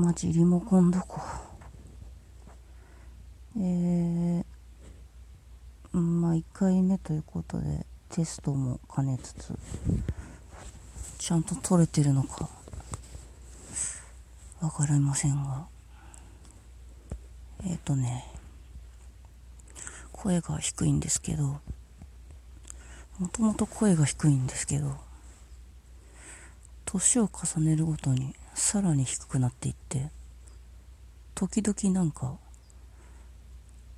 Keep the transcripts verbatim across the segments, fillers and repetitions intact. マジリモコンどこ、えー、まあいっかいめということでテストも兼ねつつちゃんと撮れてるのかわかりませんが、えっとね声が低いんですけど、もともと声が低いんですけど、年を重ねるごとにさらに低くなっていって、時々なんか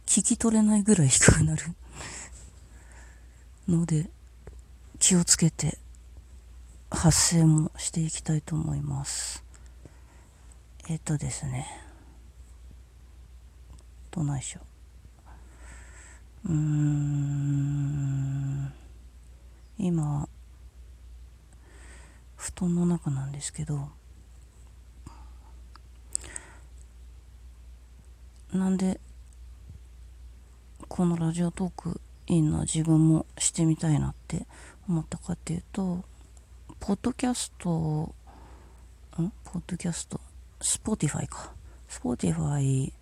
聞き取れないぐらい低くなるので気をつけて発声もしていきたいと思います。えっとですねどないしょうーん今布団の中なんですけど、なんでこのラジオトークいいな、自分もしてみたいなって思ったかっていうと、ポッドキャストんポッドキャストスポティファイかスポティファイ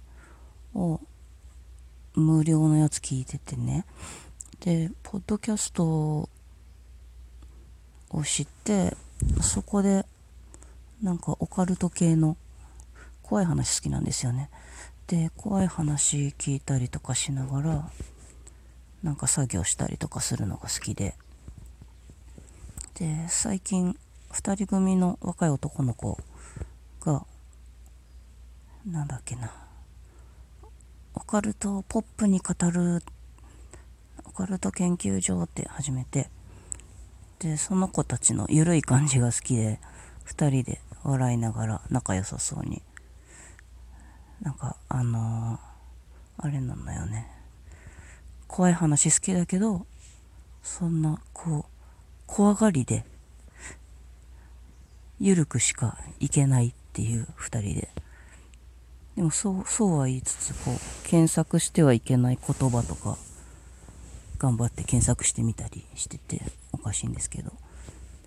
を無料のやつ聞いててね、でポッドキャストを知って、そこでなんかオカルト系の怖い話好きなんですよね。で怖い話聞いたりとかしながらなんか作業したりとかするのが好きで、で最近ふたり組の若い男の子がなんだっけな、オカルトをポップに語るオカルト研究所って始めて、でその子たちの緩い感じが好きで、ふたりで笑いながら仲良さそうに、なんかあのー、あれなんだよね、怖い話好きだけどそんなこう怖がりで緩くしかいけないっていうふたりで、でもそうそうは言いつつこう検索してはいけない言葉とか頑張って検索してみたりしてておかしいんですけど、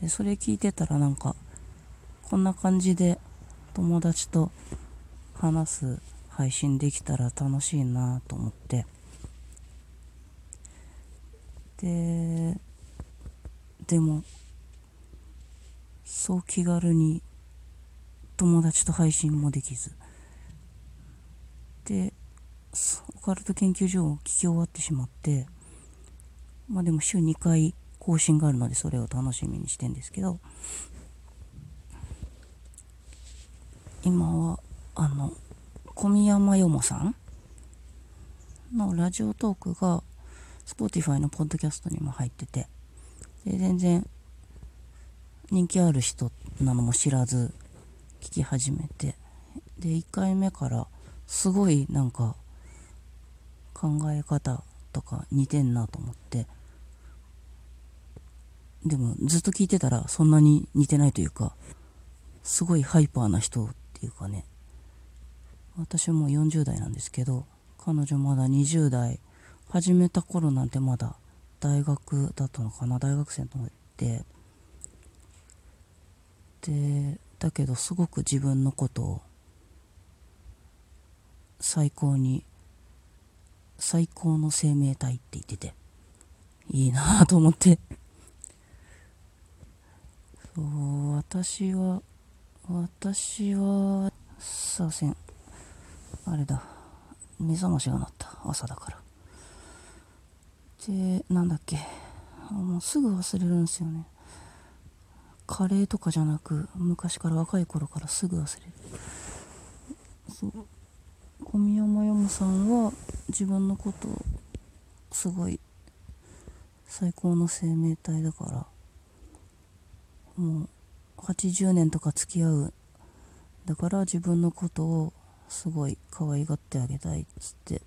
でそれ聞いてたらなんかこんな感じで友達と話す配信できたら楽しいなと思って、ででもそう気軽に友達と配信もできずで、オカルト研究所を聞き終わってしまって、まあでも週にかい更新があるのでそれを楽しみにしてんですけど、今はあの小宮山よもさんのラジオトークが Spotify のポッドキャストにも入ってて、で全然人気ある人なのも知らず聞き始めて、でいっかいめからすごいなんか考え方とか似てんなと思って、でもずっと聞いてたらそんなに似てないというか、すごいハイパーな人っていうかね、私もよんじゅう代なんですけど、彼女まだにじゅう代、始めた頃なんてまだ大学だったのかな、大学生と思ってで、だけどすごく自分のことを最高に最高の生命体って言ってていいなぁと思ってそう、私は私はさあせんあれだ目覚ましが鳴った、朝だから。でなんだっけ、もうすぐ忘れるんですよね。カレーとかじゃなく昔から若い頃からすぐ忘れる。そう小宮山よもさんは自分のことをすごい最高の生命体だから、もうはちじゅうねんとか付き合う、だから自分のことをすごい可愛がってあげたいっつって、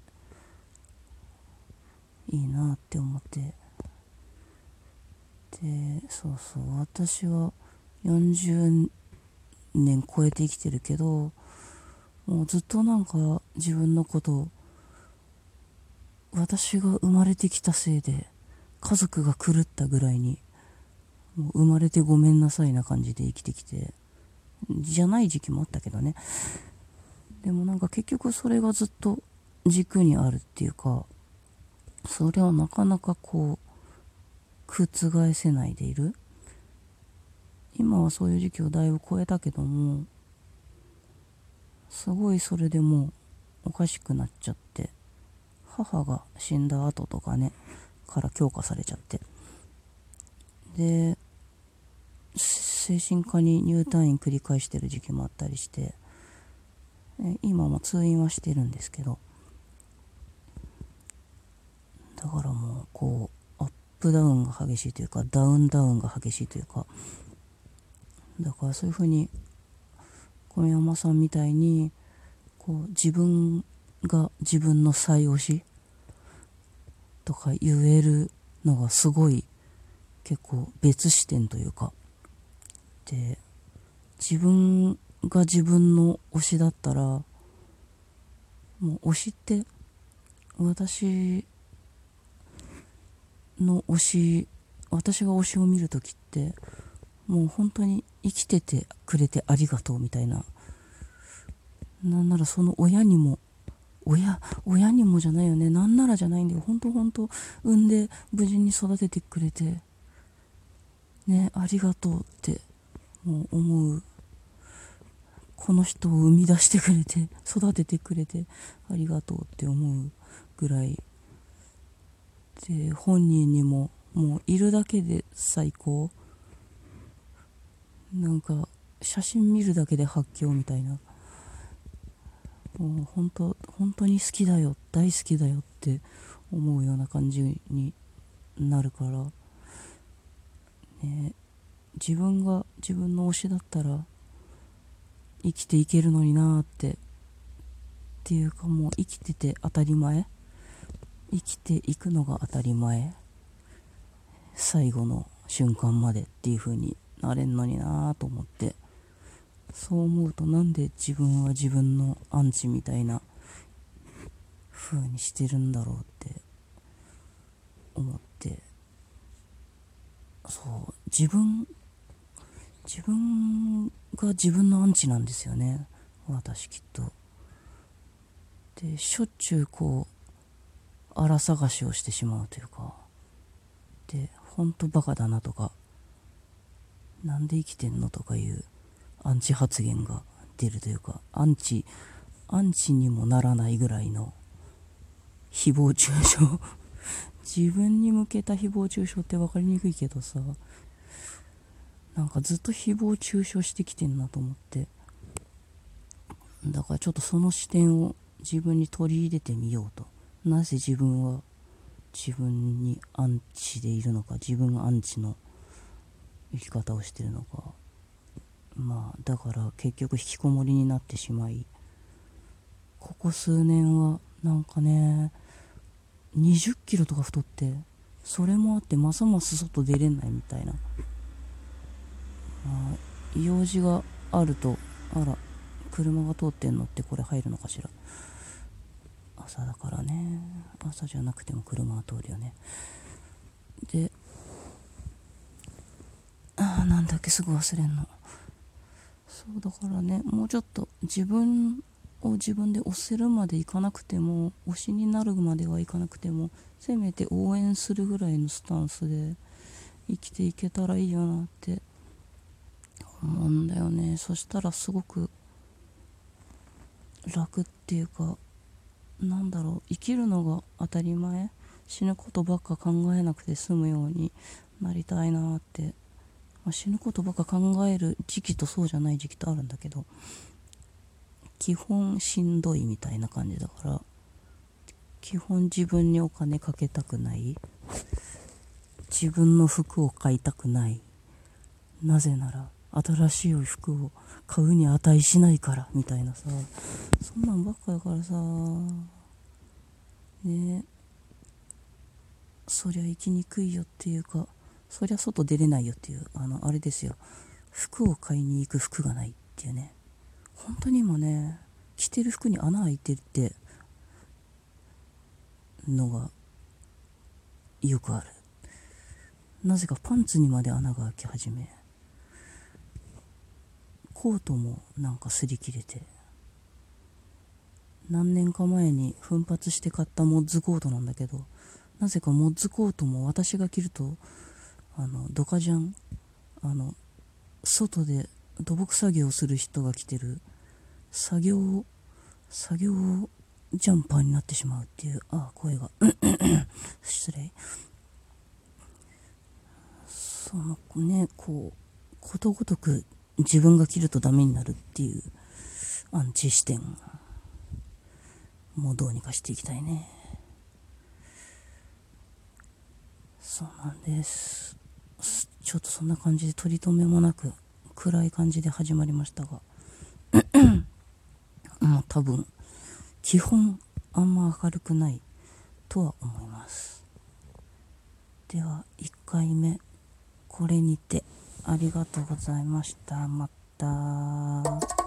いいなって思って、でそうそう、私はよんじゅうねん超えて生きてるけど、もうずっとなんか自分のことを、私が生まれてきたせいで家族が狂ったぐらいに、もう生まれてごめんなさいな感じで生きてきて、じゃない時期もあったけどね、でもなんか結局それがずっと軸にあるっていうか、それをなかなかこう覆せないでいる。今はそういう時期をだいぶ超えたけども、すごいそれでもうおかしくなっちゃって、母が死んだ後とかねから強化されちゃって、で精神科に入退院繰り返してる時期もあったりして、今も通院はしてるんですけど、だからもうこうアップダウンが激しいというか、ダウンダウンが激しいというか、だからそういうふうにこの山さんみたいにこう自分が自分の最推しとか言えるのがすごい結構別視点というかで、自分が自分の推しだったら、もう推しって私の推し私が推しを見るときってもう本当に生きててくれてありがとうみたいな、なんならその親にも親親にもじゃないよね、なんならじゃないんだよ、本当本当産んで無事に育ててくれてね、ありがとうってもう思う、この人を生み出してくれて育ててくれてありがとうって思うぐらいで、本人にももういるだけで最高、なんか写真見るだけで発狂みたいな、もう本当本当に好きだよ、大好きだよって思うような感じになるからね。自分が自分の推しだったら生きていけるのになーってっていうか、もう生きてて当たり前、生きていくのが当たり前、最後の瞬間までっていう風になれんのになーと思って、そう思うとなんで自分は自分のアンチみたいな風にしてるんだろうって思って、そう自分自分が自分のアンチなんですよね、私きっと。でしょっちゅうこう荒探しをしてしまうというか、でほんとバカだなとか、なんで生きてんのとかいうアンチ発言が出るというか、アンチアンチにもならないぐらいの誹謗中傷自分に向けた誹謗中傷って分かりにくいけどさ、なんかずっと誹謗中傷してきてんなと思って、だからちょっとその視点を自分に取り入れてみようと、なぜ自分は自分にアンチでいるのか、自分アンチの生き方をしてるのか、まあだから結局引きこもりになってしまい、ここ数年はなんかねにじゅっキロとか太って、それもあってますます外出れないみたいな、用事があると、あら車が通ってんのって、これ入るのかしら、朝だからね、朝じゃなくても車は通るよね。でああなんだっけ、すぐ忘れんの。そうだからね、もうちょっと自分を自分で推せるまでいかなくても、推しになるまではいかなくても、せめて応援するぐらいのスタンスで生きていけたらいいよなって思うんだよね。そしたらすごく楽っていうか、なんだろう、生きるのが当たり前、死ぬことばっか考えなくて済むようになりたいなって。まあ、死ぬことばっか考える時期とそうじゃない時期とあるんだけど、基本しんどいみたいな感じだから、基本自分にお金かけたくない、自分の服を買いたくない、なぜなら新しい服を買うに値しないからみたいなさ、そんなんばっかだからさね、そりゃ生きにくいよっていうか、そりゃ外出れないよっていう、あのあれですよ、服を買いに行く服がないっていうね。本当に今ね、着てる服に穴開いてるってのがよくある。なぜかパンツにまで穴が開き始め、コートもなんか擦り切れて、何年か前に奮発して買ったモッズコートなんだけど、なぜかモッズコートも私が着るとあのドカジャン、あの外で土木作業をする人が着てる作業作業ジャンパーになってしまうっていう、あ声が失礼。そのね、こうことごとく自分が着るとダメになるっていうアンチ視点もうどうにかしていきたいね。そうなんです。ちょっとそんな感じで取り留めもなく暗い感じで始まりましたがもう多分基本あんま明るくないとは思います。ではいっかいめこれにて、ありがとうございました。また。